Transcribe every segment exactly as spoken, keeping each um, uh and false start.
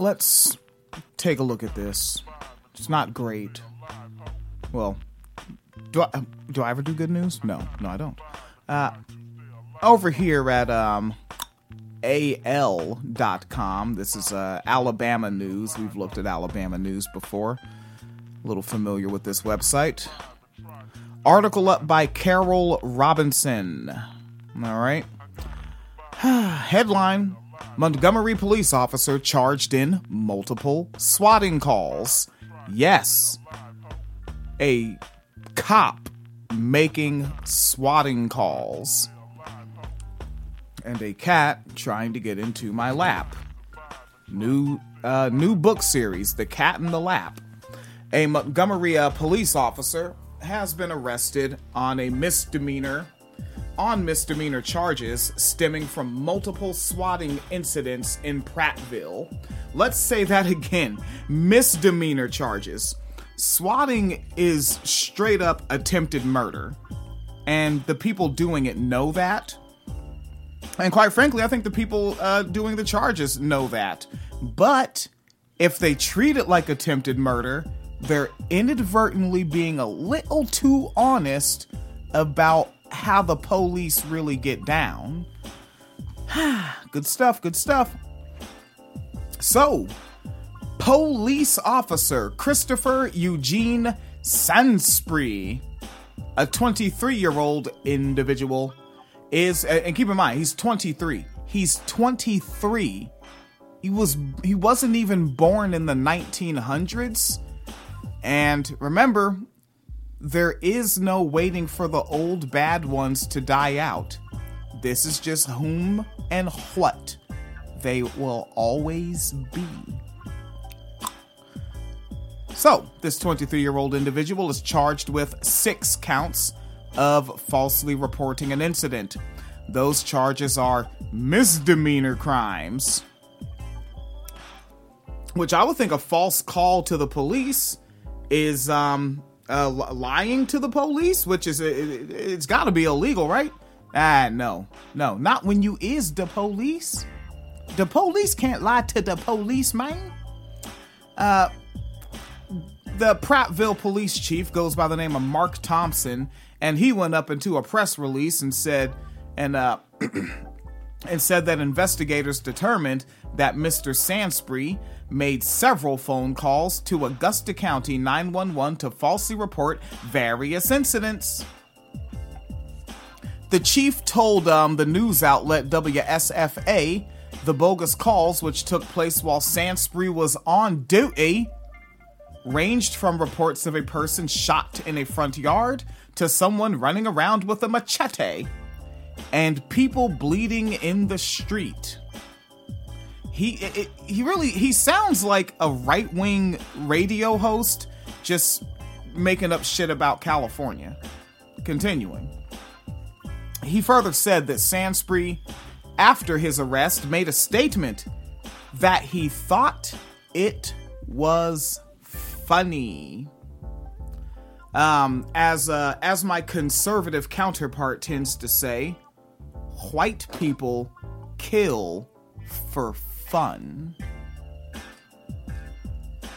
let's take a look at this. It's not great. Well, do I do I ever do good news? No, no, I don't. Uh, over here at um, A L dot com, this is uh, Alabama news. We've looked at Alabama news before. A little familiar with this website. Article up by Carol Robinson. All right. Headline: Montgomery police officer charged in multiple swatting calls. Yes, a cop making swatting calls. And a cat trying to get into my lap. New uh, new book series, The Cat in the Lap. A Montgomery uh, police officer has been arrested on a misdemeanor on misdemeanor charges stemming from multiple swatting incidents in Prattville. Let's say that again. Misdemeanor charges. Swatting is straight up attempted murder, and the people doing it know that. And quite frankly, I think the people uh, doing the charges know that. But if they treat it like attempted murder, they're inadvertently being a little too honest about how the police really get down. Good stuff, good stuff. So, police officer Christopher Eugene Sanspree, a twenty-three-year-old individual, is, and keep in mind, he's twenty-three. He's twenty-three. He was, he wasn't even born in the nineteen hundreds. And remember, there is no waiting for the old bad ones to die out. This is just whom and what they will always be. So, this twenty-three-year-old individual is charged with six counts of falsely reporting an incident. Those charges are misdemeanor crimes, which I would think a false call to the police is um, uh, lying to the police, which is, it, it's got to be illegal, right? Ah, no, no, not when you is the police. The police can't lie to the police, man. Uh, the Prattville police chief goes by the name of Mark Thompson, and he went up into a press release and said, and uh, and said that investigators determined that Mister Sanspree made several phone calls to Augusta County nine one one to falsely report various incidents. The chief told um, the news outlet W S F A the bogus calls, which took place while Sanspree was on duty, ranged from reports of a person shot in a front yard to someone running around with a machete and people bleeding in the street. He it, he really, he sounds like a right-wing radio host just making up shit about California. Continuing. He further said that Sanspree, after his arrest, made a statement that he thought it was funny. Um, as, uh, as my conservative counterpart tends to say, white people kill for fun. Fun.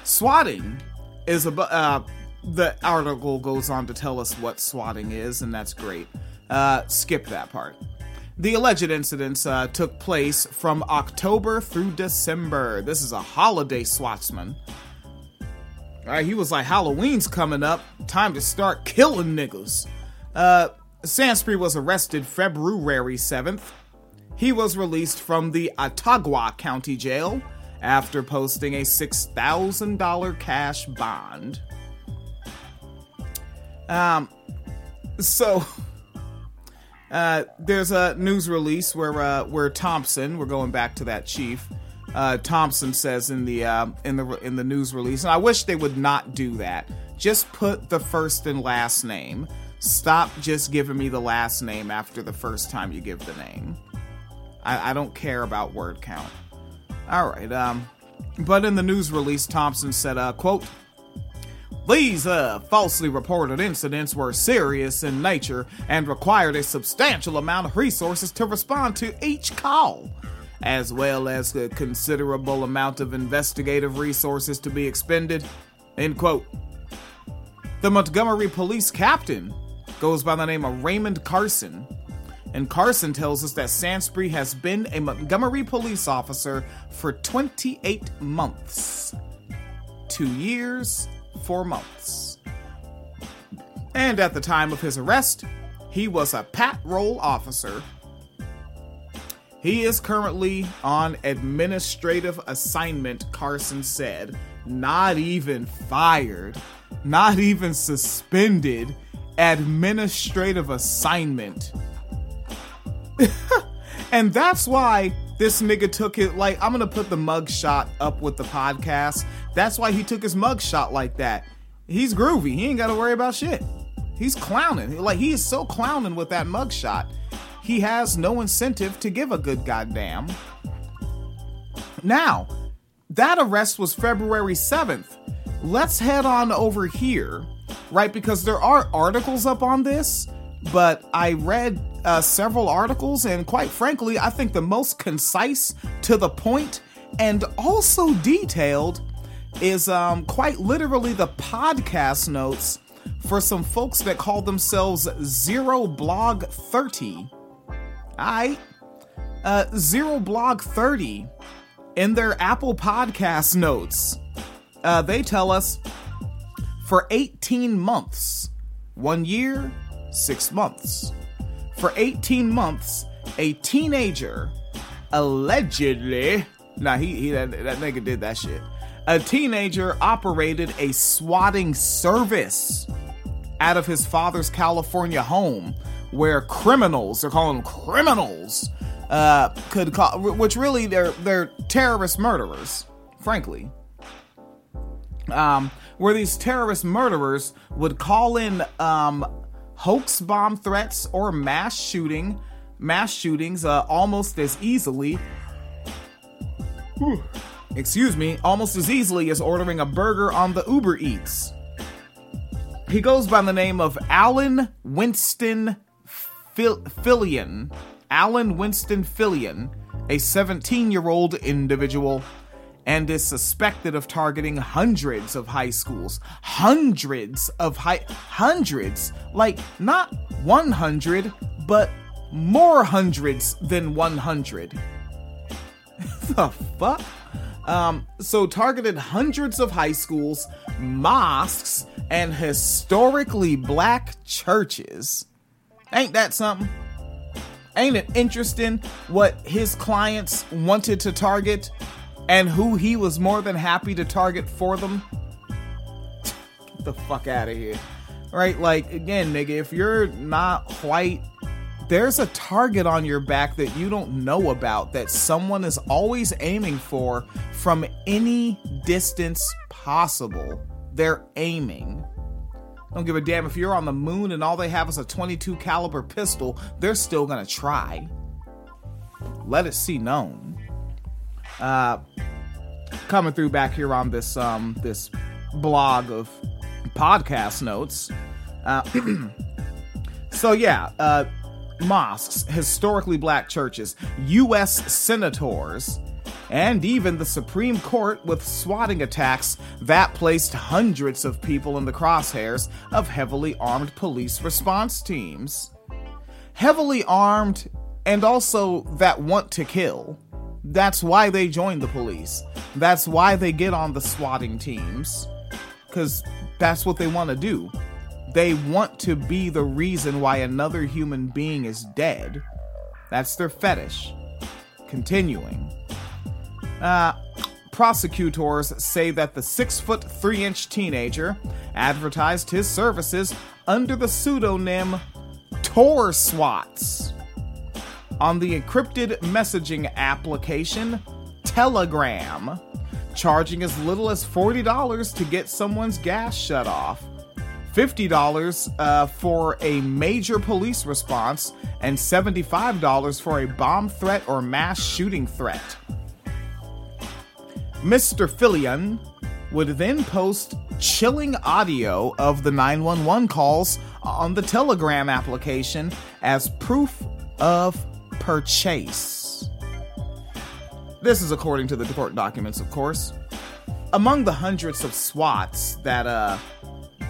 Swatting is a uh, the article goes on to tell us what swatting is, and that's great. Uh, skip that part. The alleged incidents uh, took place from October through December. This is a holiday swatsman. All right, he was like, Halloween's coming up, time to start killing niggas. Uh, Sanspree was arrested February seventh. He was released from the Autauga County Jail after posting a six thousand dollars cash bond. Um, so, uh, there's a news release where, uh, where Thompson, we're going back to that chief, uh, Thompson says in the, uh, in the, in the news release, and I wish they would not do that. Just put the first and last name. Stop just giving me the last name after the first time you give the name. I, I don't care about word count. All right. Um, but in the news release, Thompson said, uh, quote, "These uh, falsely reported incidents were serious in nature and required a substantial amount of resources to respond to each call. as well as a considerable amount of investigative resources to be expended, end quote. The Montgomery police captain goes by the name of Raymond Carson, and Carson tells us that Sanspree has been a Montgomery police officer for twenty-eight months. Two years, four months. And at the time of his arrest, he was a patrol officer. He is currently on administrative assignment, Carson said. Not even fired, not even suspended, administrative assignment. And that's why this nigga took it like, I'm gonna put the mugshot up with the podcast. That's why he took his mugshot like that. He's groovy. He ain't gotta worry about shit. He's clowning. Like, he is so clowning with that mugshot. He has no incentive to give a good goddamn. Now, that arrest was February seventh. Let's head on over here, right? Because there are articles up on this, but I read uh, several articles, and quite frankly, I think the most concise, to the point, and also detailed is um, quite literally the podcast notes for some folks that call themselves Zero Blog thirty. I, uh, Zero Blog thirty, in their Apple Podcast notes, uh, they tell us for eighteen months, one year, six months. For eighteen months, a teenager allegedly, nah, he, he that, that nigga did that shit. A teenager operated a swatting service out of his father's California home, where criminals, they're calling them criminals, uh, could call, which really they're, they're terrorist murderers, frankly. Um, where these terrorist murderers would call in, um, hoax bomb threats or mass shooting, mass shootings, uh, almost as easily, whew, excuse me, almost as easily as ordering a burger on the Uber Eats. He goes by the name of Alan Winston Filion, Alan Winston Filion, a seventeen-year-old individual, and is suspected of targeting hundreds of high schools, hundreds of high, hundreds, like not one hundred, but more hundreds than one hundred. The fuck? Um, so targeted hundreds of high schools, mosques, and historically black churches. Ain't that something? Ain't it interesting what his clients wanted to target and who he was more than happy to target for them? Get the fuck out of here. Right? Like, again, nigga, if you're not white, there's a target on your back that you don't know about, that someone is always aiming for from any distance possible. They're aiming. Don't give a damn if you're on the moon and all they have is a twenty-two caliber pistol. They're still gonna try. Let it see known. Uh, coming through back here on this um this blog of podcast notes. Uh, so yeah, uh, mosques, historically black churches, U S senators, and even the Supreme Court with swatting attacks that placed hundreds of people in the crosshairs of heavily armed police response teams. Heavily armed, and also that want to kill. That's why they join the police. That's why they get on the swatting teams. Because that's what they want to do. They want to be the reason why another human being is dead. That's their fetish. Continuing. Uh, prosecutors say that the six foot three inch teenager advertised his services under the pseudonym TorSWATS on the encrypted messaging application Telegram, charging as little as forty dollars to get someone's gas shut off, fifty dollars uh, for a major police response, and seventy-five dollars for a bomb threat or mass shooting threat. Mister Filion would then post chilling audio of the nine one one calls on the Telegram application as proof of purchase. This is according to the court documents, of course. Among the hundreds of SWATs that uh,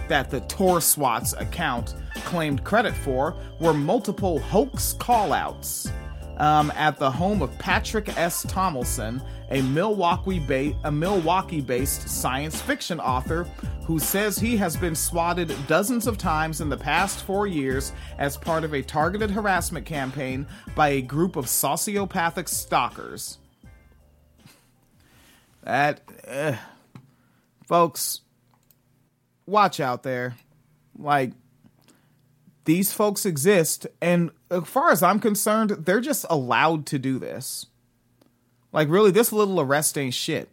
that the TorSWATS account claimed credit for were multiple hoax callouts um, at the home of Patrick S. Tomlinson, a Milwaukee ba- a Milwaukee-based science fiction author who says he has been swatted dozens of times in the past four years as part of a targeted harassment campaign by a group of sociopathic stalkers. That, uh, folks, watch out there. Like, these folks exist, and as far as I'm concerned, they're just allowed to do this. Like, really, this little arrest ain't shit,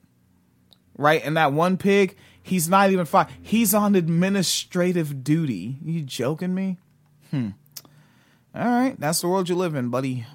right? And that one pig, he's not even fine. He's on administrative duty. You joking me? Hmm. All right, that's the world you live in, buddy.